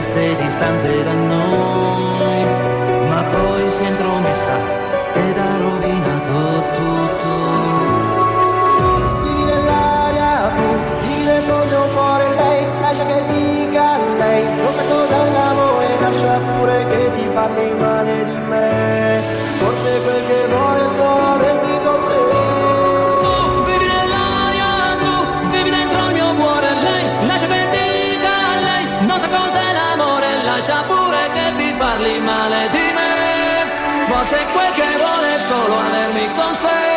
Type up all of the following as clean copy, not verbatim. Sei distante da noi, ma poi si è intromessa ed ha rovinato tutto. Pulire l'aria, pulire con il cuore lei, lascia che dica lei, non sa cos'è l'amore, lascia pure che ti parli male di me, forse quel che vuole solo venire con sé. Lascia pure che ti parli male di me, forse è quel che vuole è solo avermi con sé.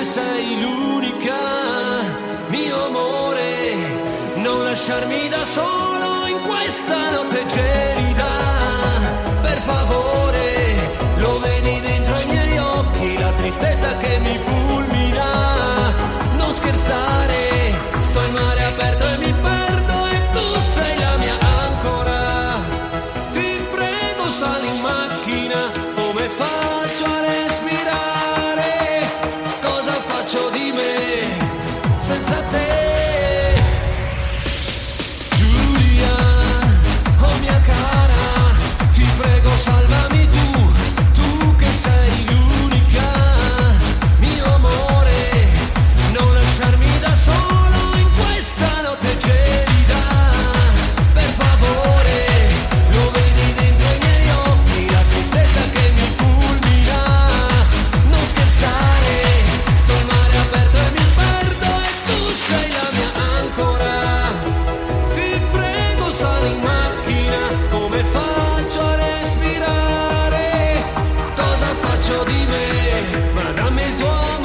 che sei l'unica, mio amore, non lasciarmi da solo in questa notte gelida, per favore, lo vedi dentro i miei occhi, la tristezza che mi fulmina, non scherzare, sto in mare aperto e mi perdo e tu sei la mia ancora, ti prego sali in macchina, come faccio a respirare, cosa faccio di me senza te? Salvami tu, tu che sei l'unica, mio amore, non lasciarmi da solo in questa notte gelida, per favore, lo vedi dentro i miei occhi, la tristezza che mi fulmina, non scherzare, sto in mare aperto e mi perdo e tu sei la mia ancora, ti prego sali in macchina, come faccio a respirare, cosa faccio di me, ma dammi il tuo amore.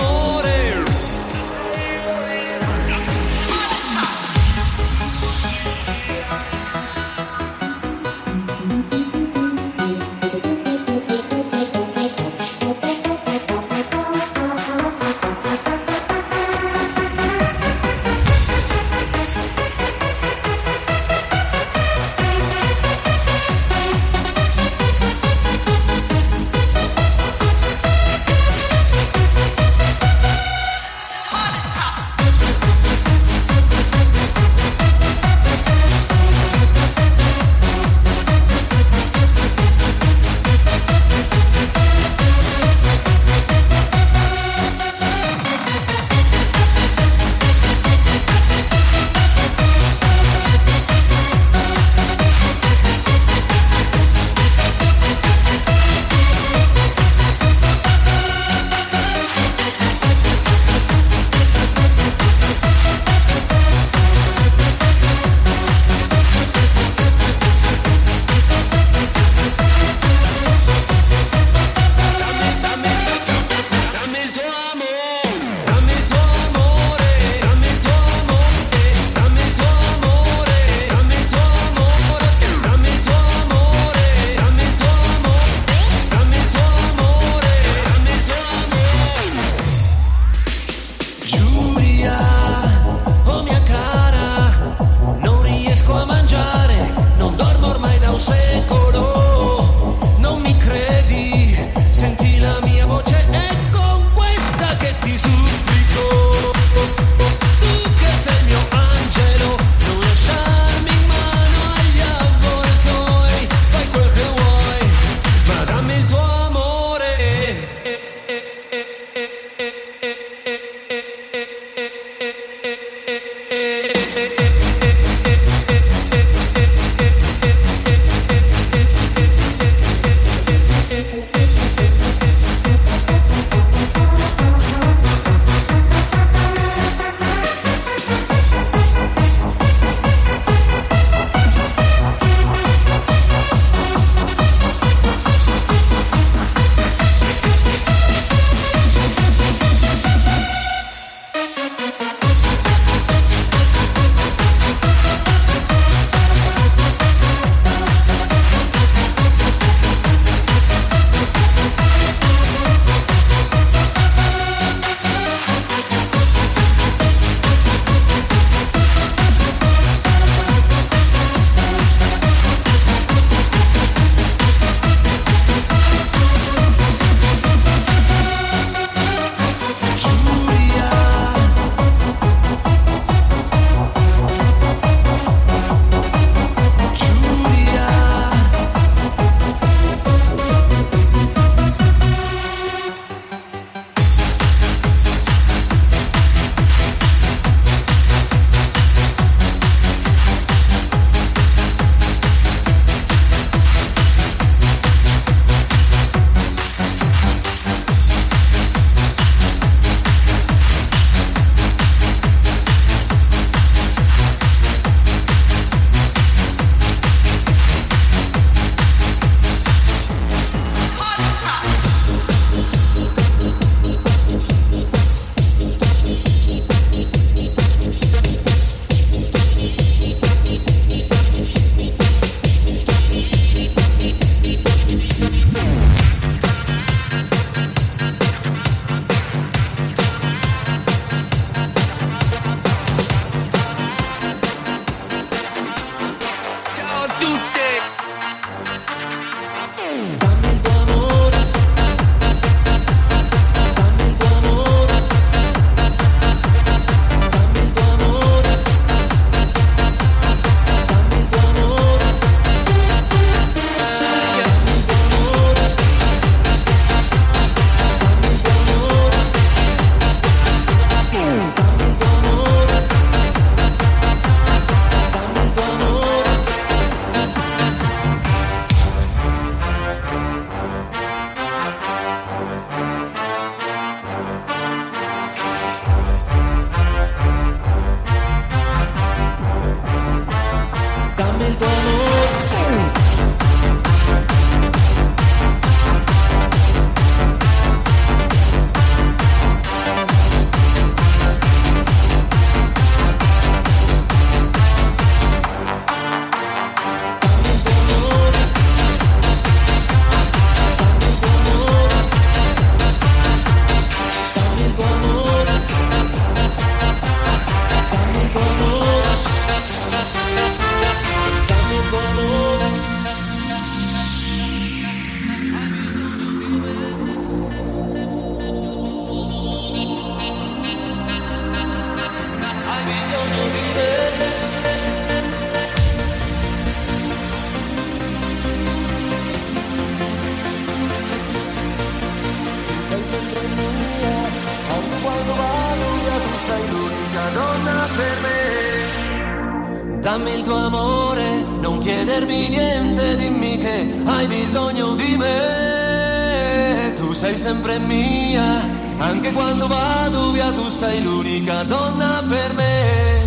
per me. Dammi il tuo amore, non chiedermi niente, dimmi che hai bisogno di me. Tu sei sempre mia, anche quando vado via, tu sei l'unica donna per me.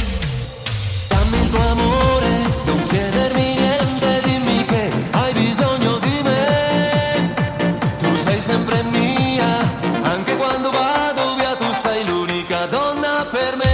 Dammi il tuo amore, non chiedermi niente, dimmi che hai bisogno di me. Tu sei sempre mia, anche quando vado via, tu sei l'unica donna per me.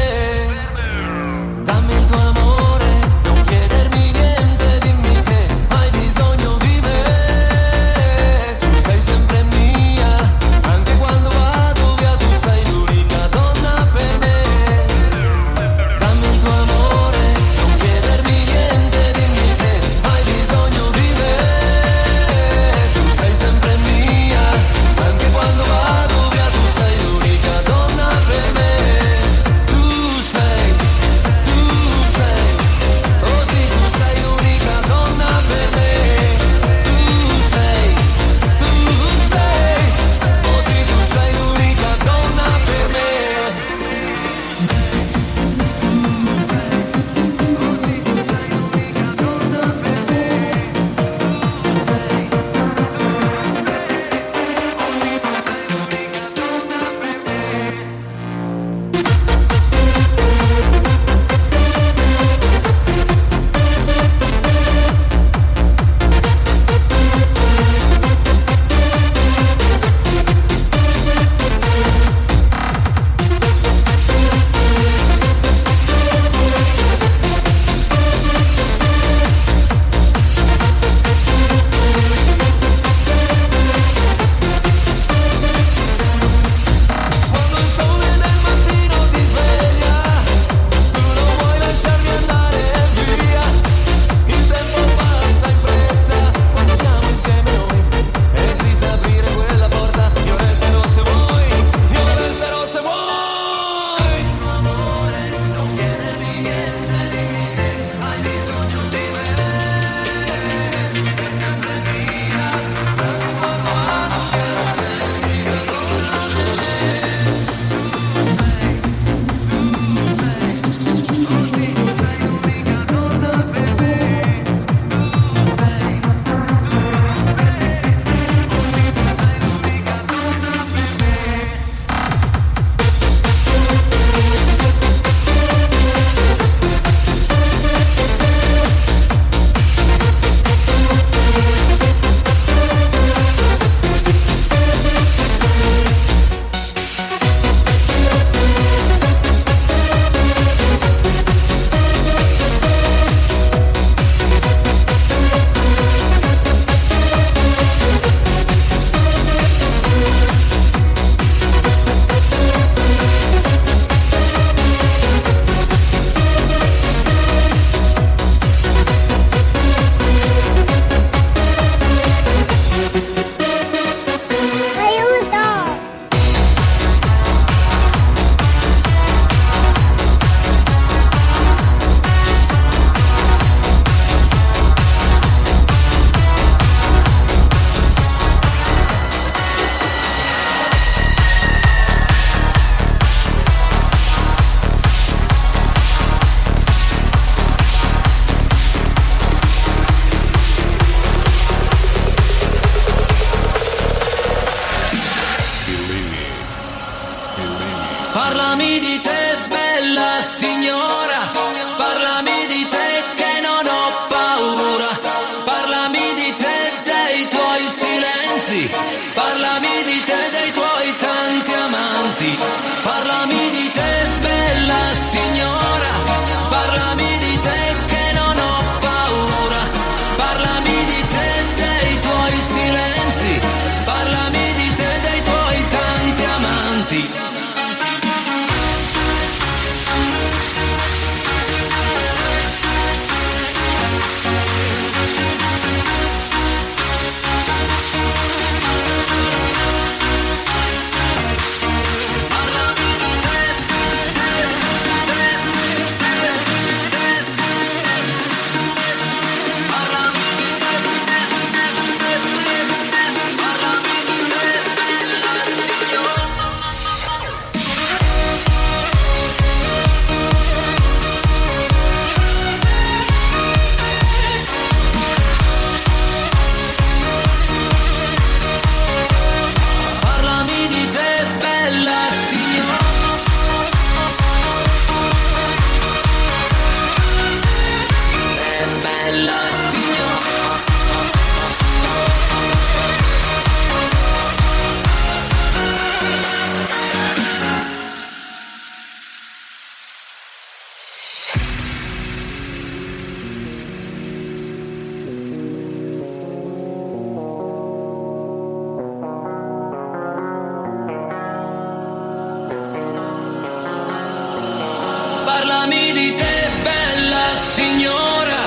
Parlami di te, bella signora,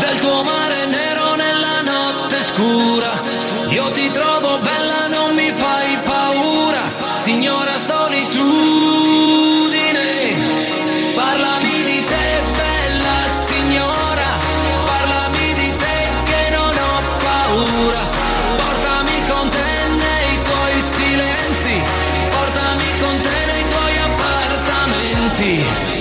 del tuo mare nero nella notte scura. Io ti trovo bella, non mi fai paura, signora solitudine. Parlami di te, bella signora, parlami di te che non ho paura. Portami con te nei tuoi silenzi, portami con te nei tuoi appartamenti.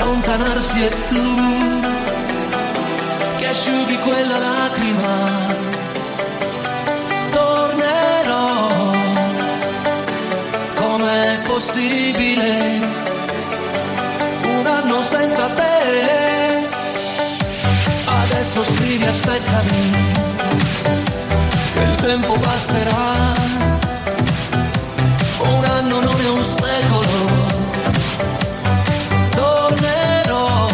allontanarsi, e tu che asciughi quella lacrima. Tornerò, com'è possibile un anno senza te? Adesso scrivi, aspettami, che il tempo passerà. Un anno non è un secolo. Tornerò,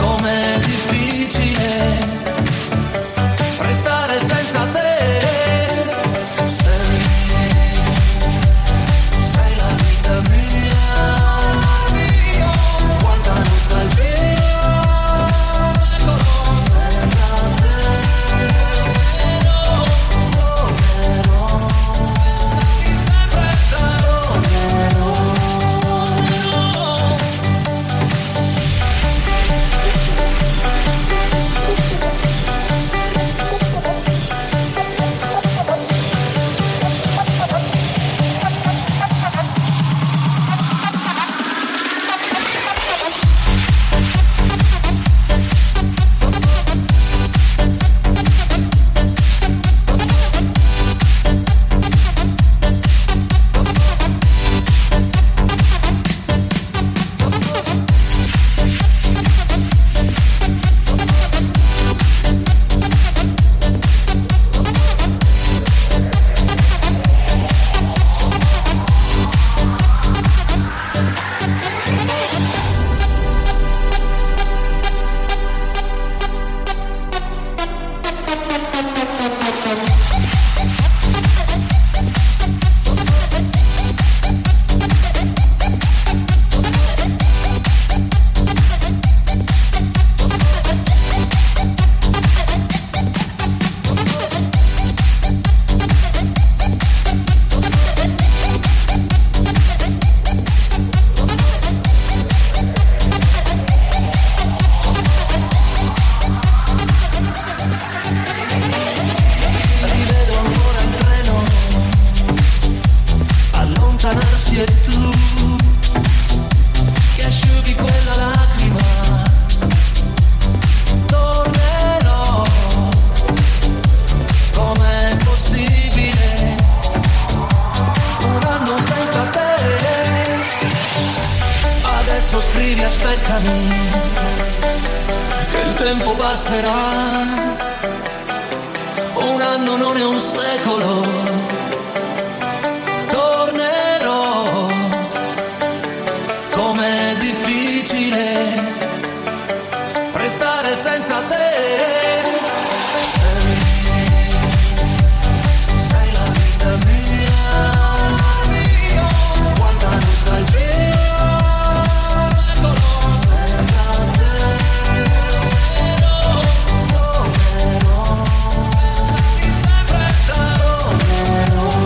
com'è difficile restare senza te. Sei la vita mia, quanta nostalgia senza te. Tornerò, sempre tornerò.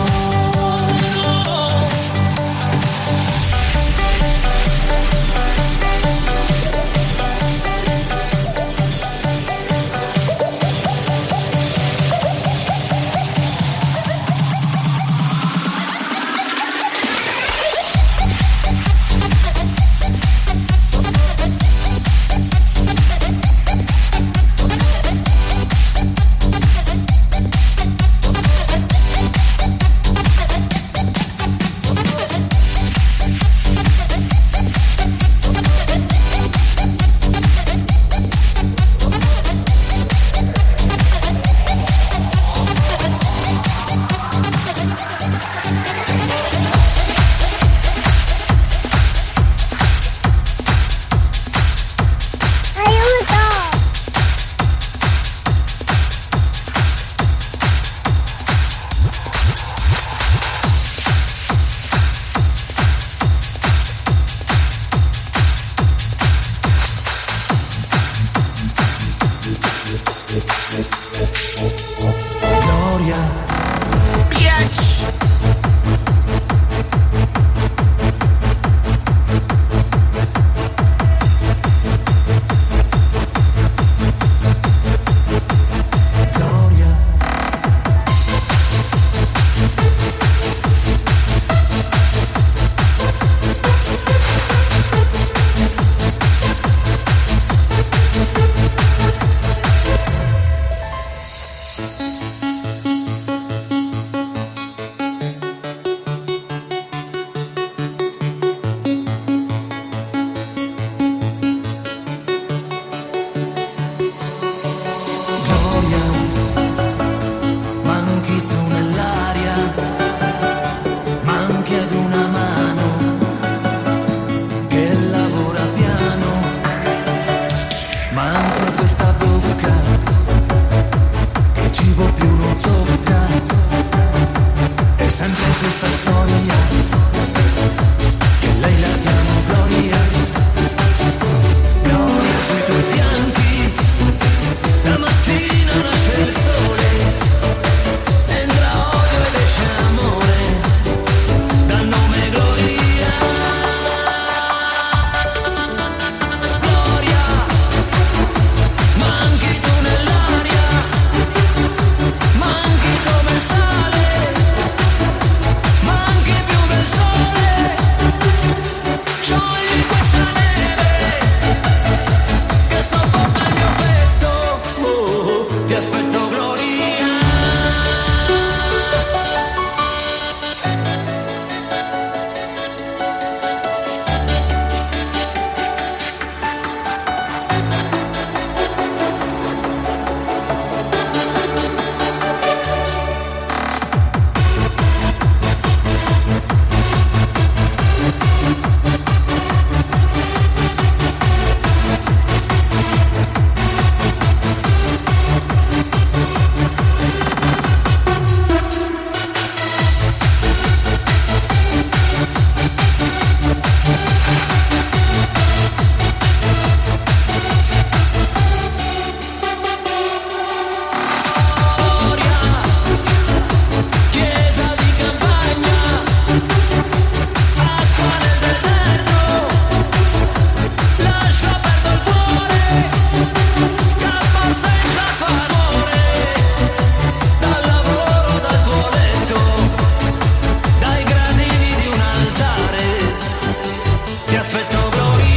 aspetto provina.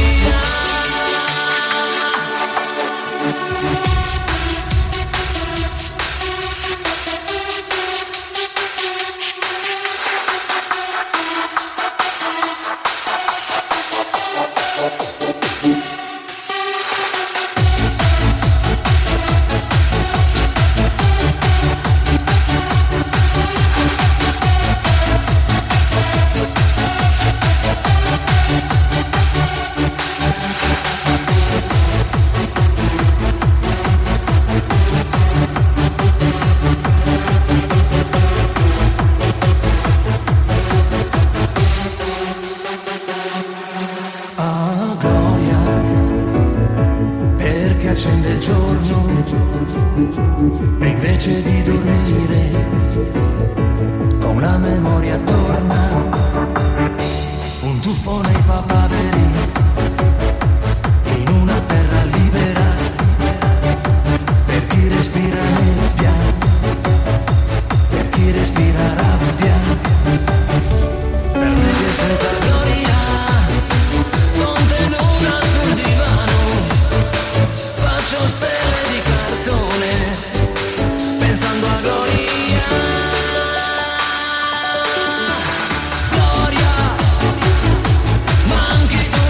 Accende il giorno e invece di dormire con la memoria torna un tuffo nei papaveri in una terra libera per chi respira nebbia, per chi respira rabbia, per me che senza gloria contengo una sul divano. Faccio stelle di cartone, pensando a gloria. Gloria, ma anche tu.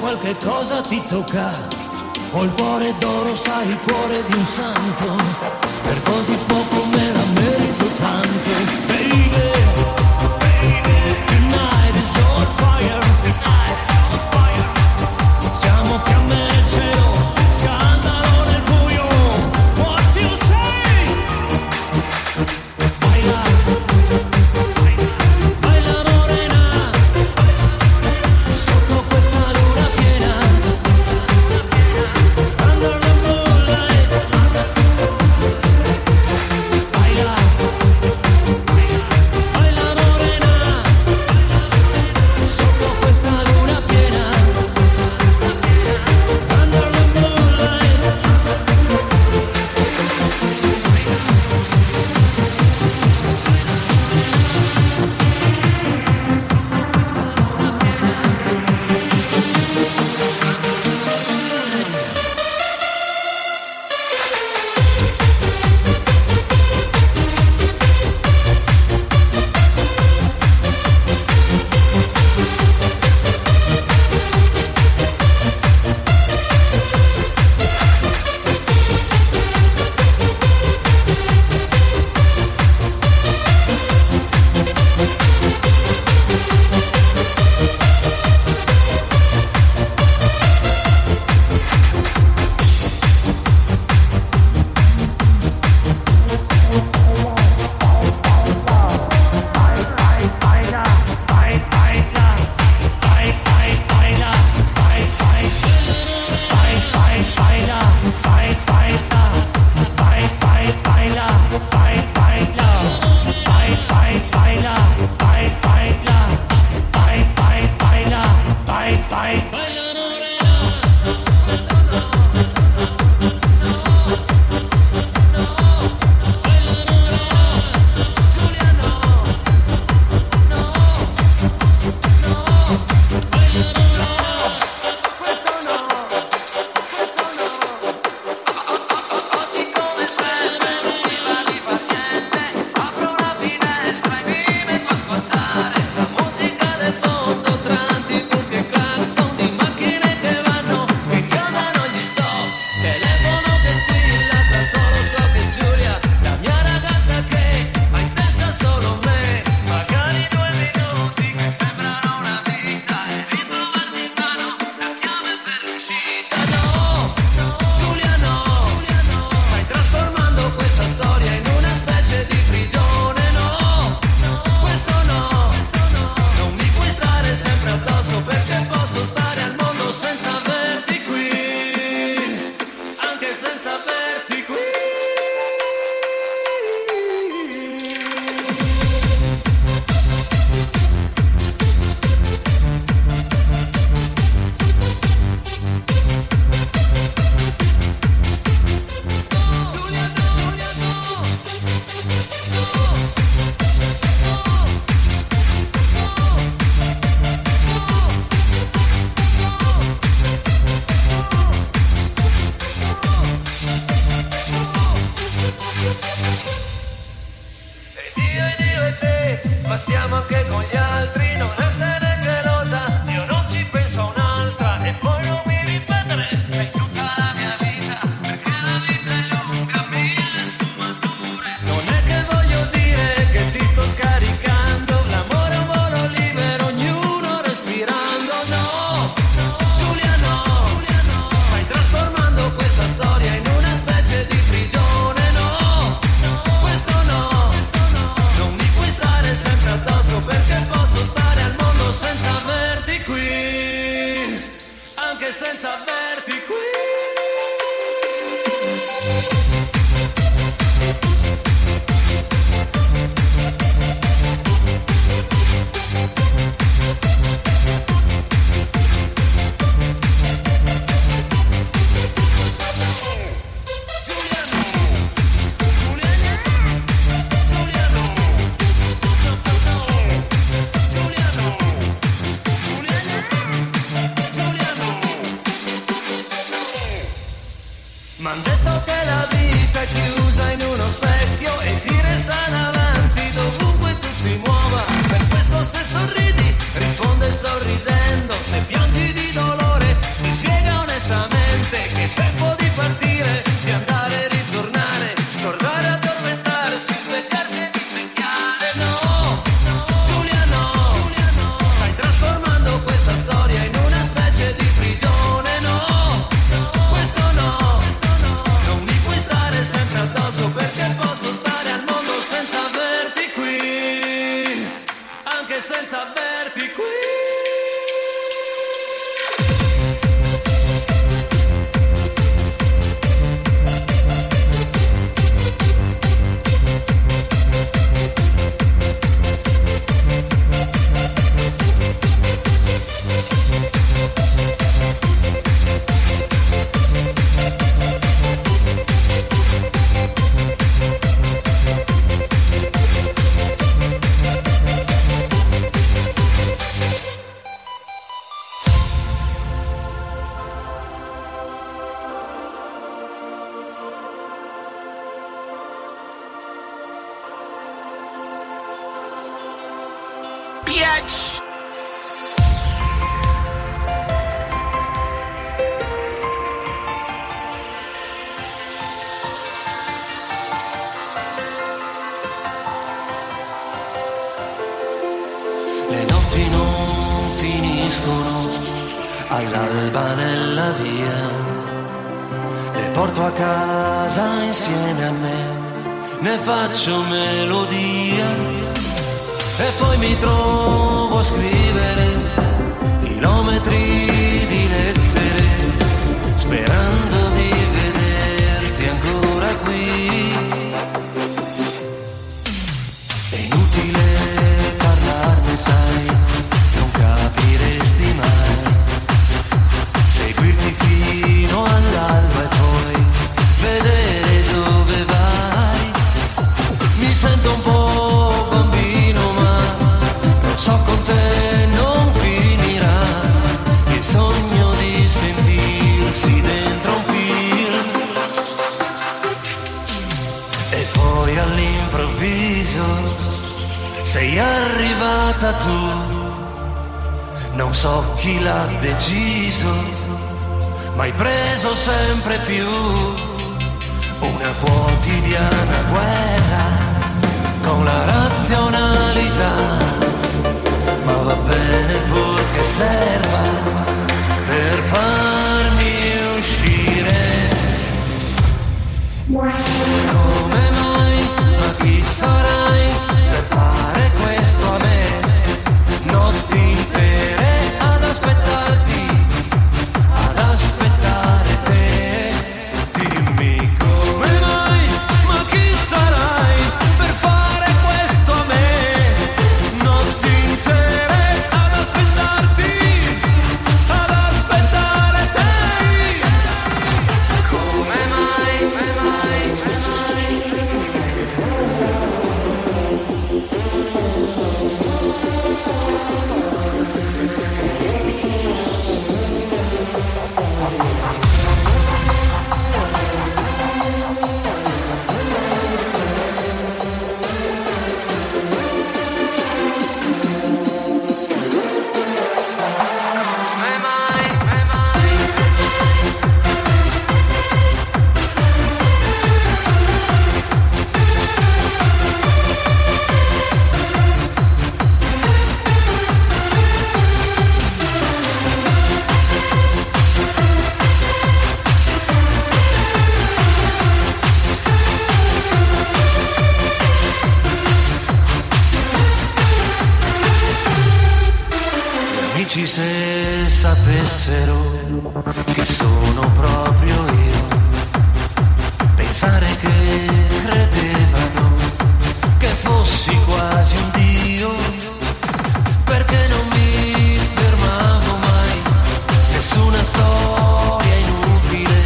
Qualche cosa ti tocca, ho il cuore d'oro, sai, il cuore di un santo, per così poco me la merito tanto, baby. senza avverti qui. All'alba nella via, le porto a casa insieme a me, ne faccio melodia e poi mi trovo a scrivere chilometri di lettere, sperando di vederti ancora qui. È inutile parlarne, sai, non capiresti mai. Seguirti fino all'alba e poi vedere dove vai. Mi sento un po' bambino, ma lo so, con te non finirà il sogno di sentirsi dentro un film. E poi all'improvviso sei arrivata tu. Non so chi l'ha deciso, ma hai preso sempre più una quotidiana guerra con la razionalità. Ma va bene pur che serva per farmi uscire. Come mai, ma chi sarai per fare questo a me? Notti intere penserò che sono proprio io. Pensare che credevano che fossi quasi un dio, perché non mi fermavo mai, nessuna storia inutile,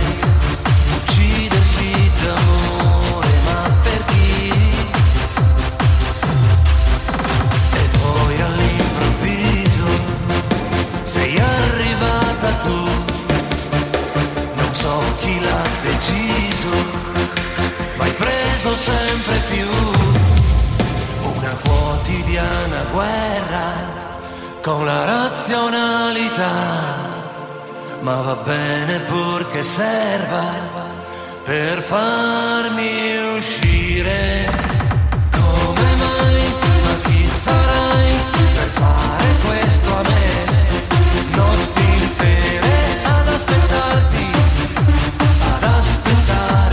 uccidersi d'amore, ma per chi? E poi all'improvviso sei arrivata tu, non so chi l'ha deciso, ma hai preso sempre più una quotidiana guerra con la razionalità, ma va bene purché serva per farmi uscire. Come mai, ma chi sarai per fare questo a me? Notti intere ad aspettarti, ad aspettare.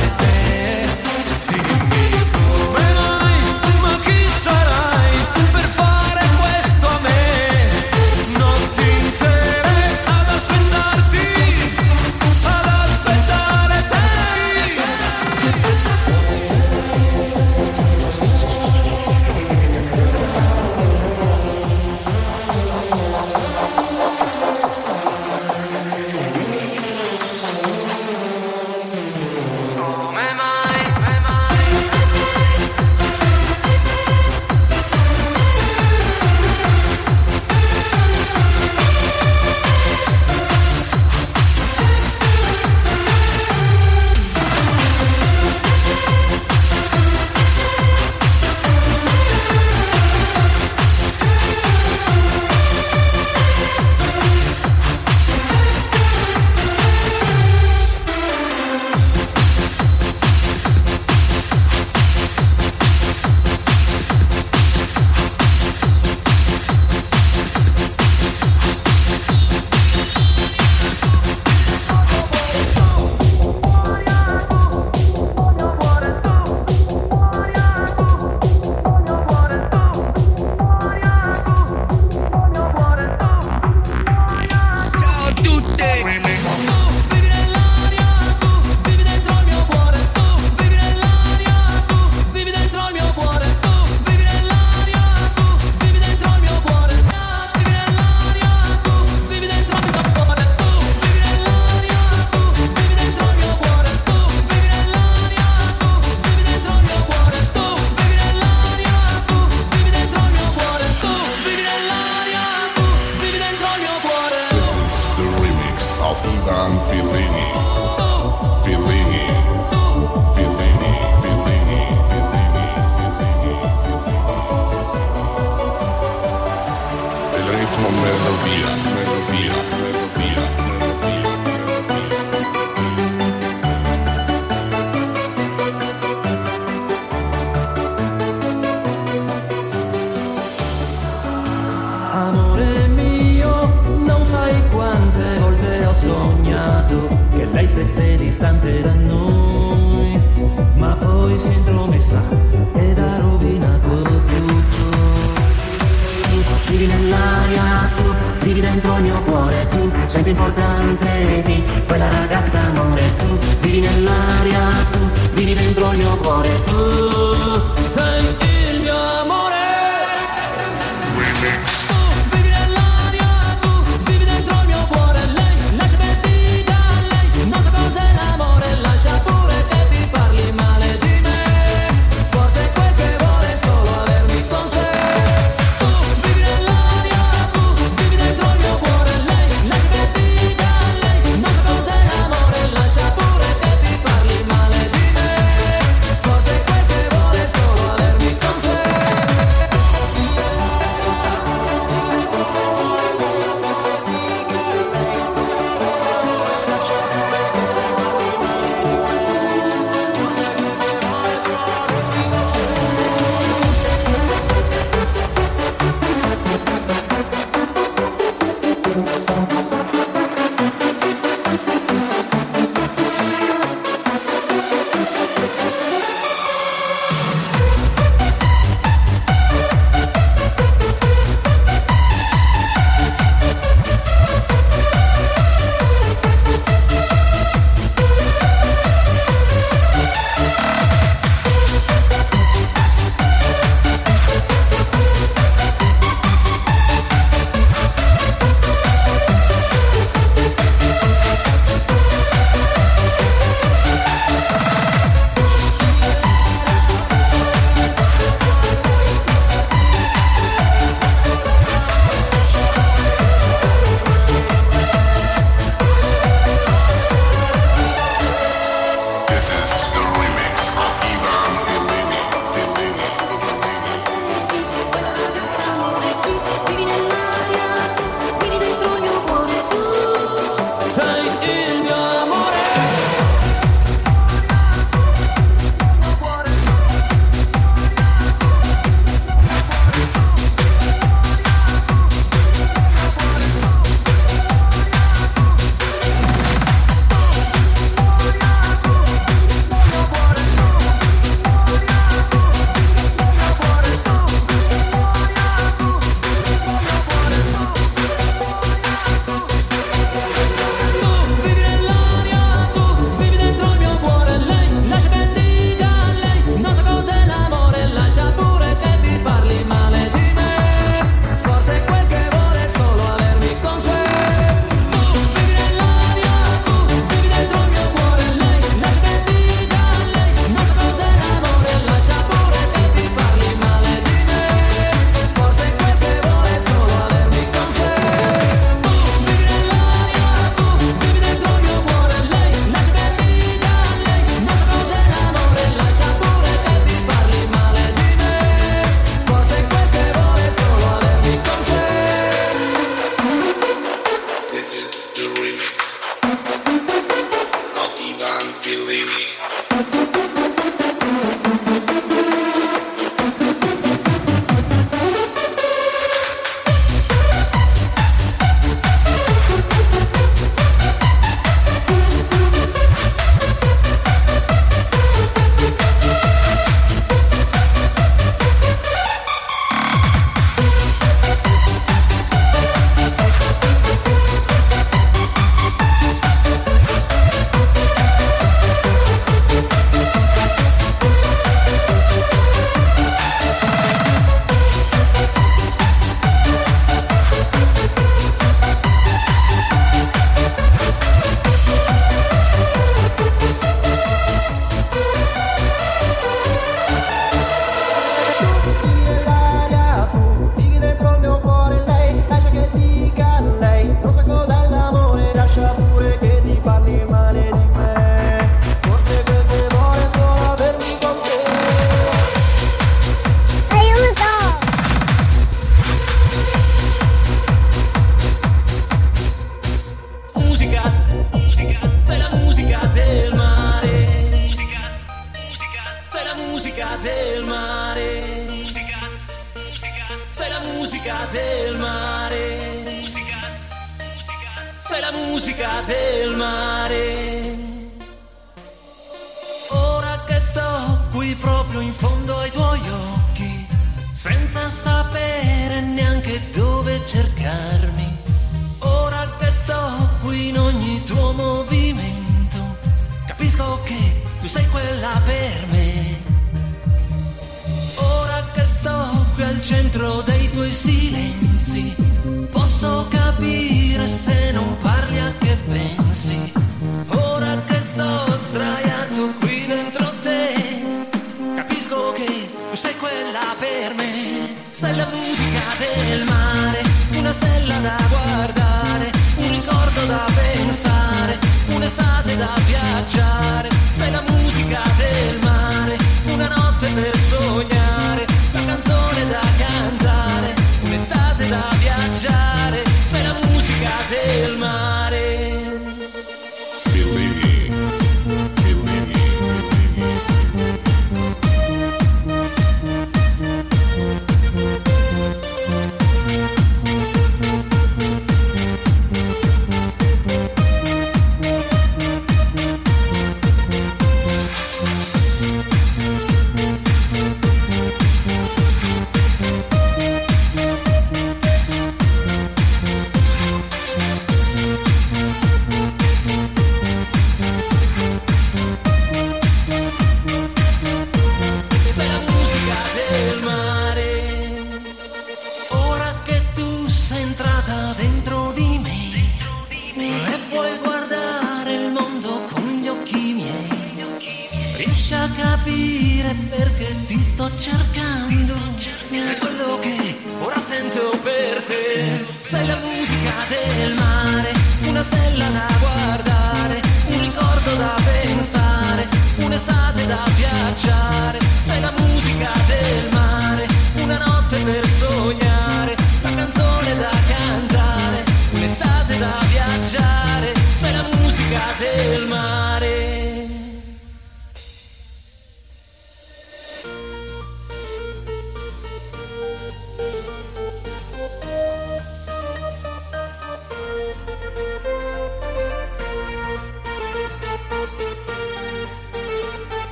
del mare.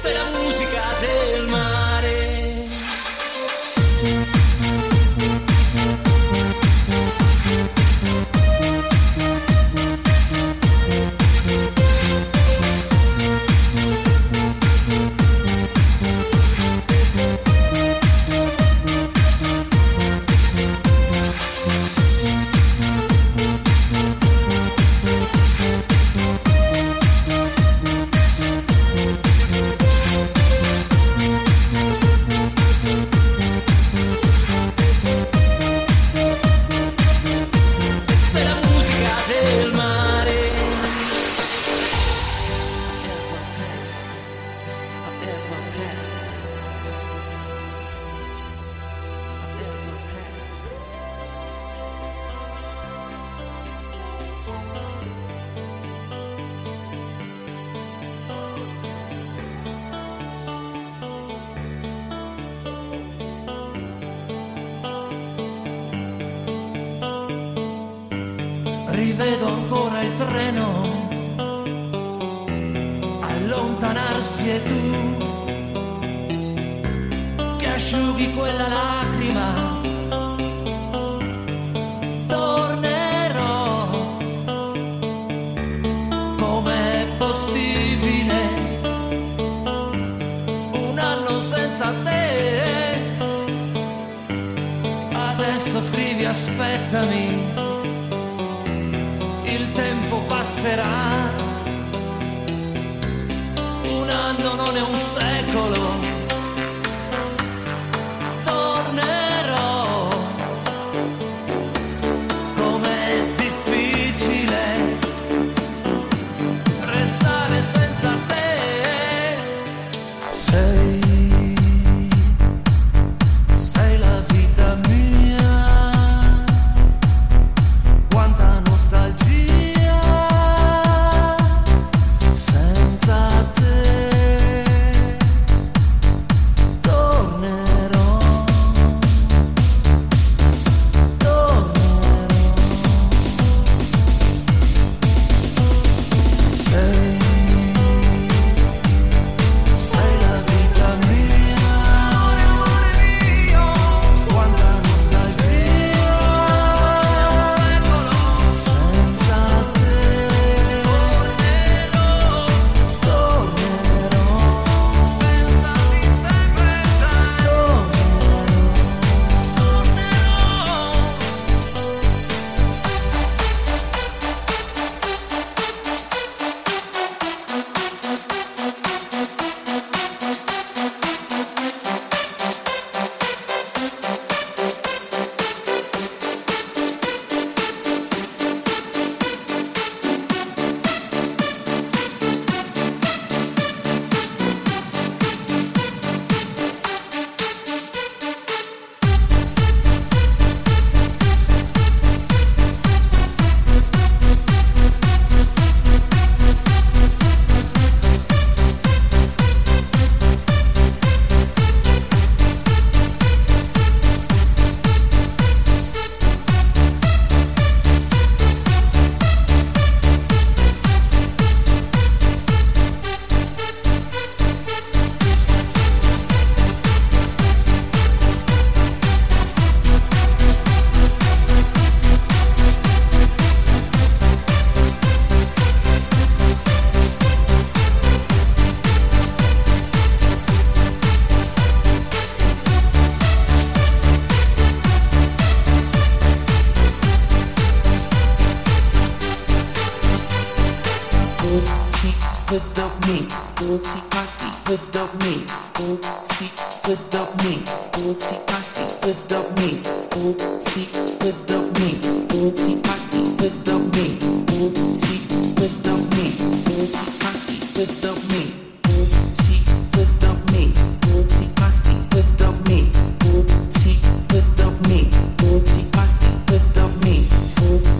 Sei la musica del mare. Rivedo ancora il treno allontanarsi e tu che asciughi quella lacrima. Tornerò. Com'è possibile un anno senza te? Adesso scrivi aspettami, il tempo passerà, un anno non è un secolo, tornerò. Com'è difficile restare senza te. Sei la vita mia, quanta nostalgia. Without me, Gucci Cassi, without me, Gucci, without me, Gucci Cassi, without me, Gucci, without me, Gucci Cassi, without me, Gucci, without me, Gucci Cassi, without me, Gucci, without me, Gucci Cassi, without me, Gucci, without me, Gucci Cassi, without me,